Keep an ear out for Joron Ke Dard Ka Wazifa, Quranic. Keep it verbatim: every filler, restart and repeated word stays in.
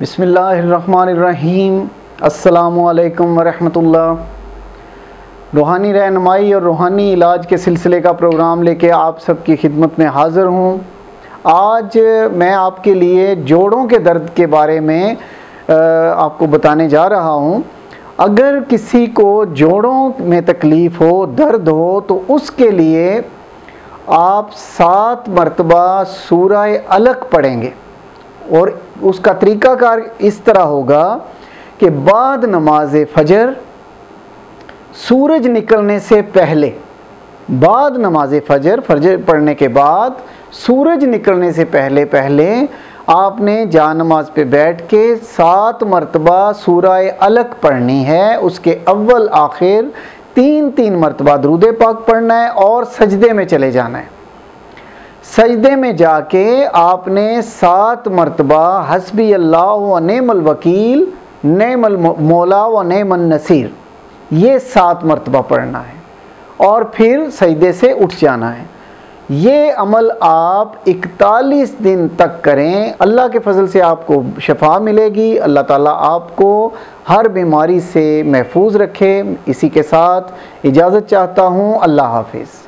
بسم اللہ الرحمن الرحیم۔ السلام علیکم ورحمۃ اللہ۔ روحانی رہنمائی اور روحانی علاج کے سلسلے کا پروگرام لے کے آپ سب کی خدمت میں حاضر ہوں۔ آج میں آپ کے لیے جوڑوں کے درد کے بارے میں آپ کو بتانے جا رہا ہوں۔ اگر کسی کو جوڑوں میں تکلیف ہو، درد ہو، تو اس کے لیے آپ سات مرتبہ سورہ علق پڑھیں گے، اور اس کا طریقہ کار اس طرح ہوگا کہ بعد نماز فجر سورج نکلنے سے پہلے، بعد نماز فجر فجر پڑھنے کے بعد سورج نکلنے سے پہلے پہلے آپ نے جا نماز پہ بیٹھ کے سات مرتبہ سورہ علق پڑھنی ہے۔ اس کے اول آخر تین تین مرتبہ درود پاک پڑھنا ہے، اور سجدے میں چلے جانا ہے۔ سجدے میں جا کے آپ نے سات مرتبہ حسبی اللہ و نعم الوکیل، نعم المولا و نعم النصیر، یہ سات مرتبہ پڑھنا ہے، اور پھر سجدے سے اٹھ جانا ہے۔ یہ عمل آپ اکتالیس دن تک کریں، اللہ کے فضل سے آپ کو شفا ملے گی۔ اللہ تعالیٰ آپ کو ہر بیماری سے محفوظ رکھے۔ اسی کے ساتھ اجازت چاہتا ہوں، اللہ حافظ۔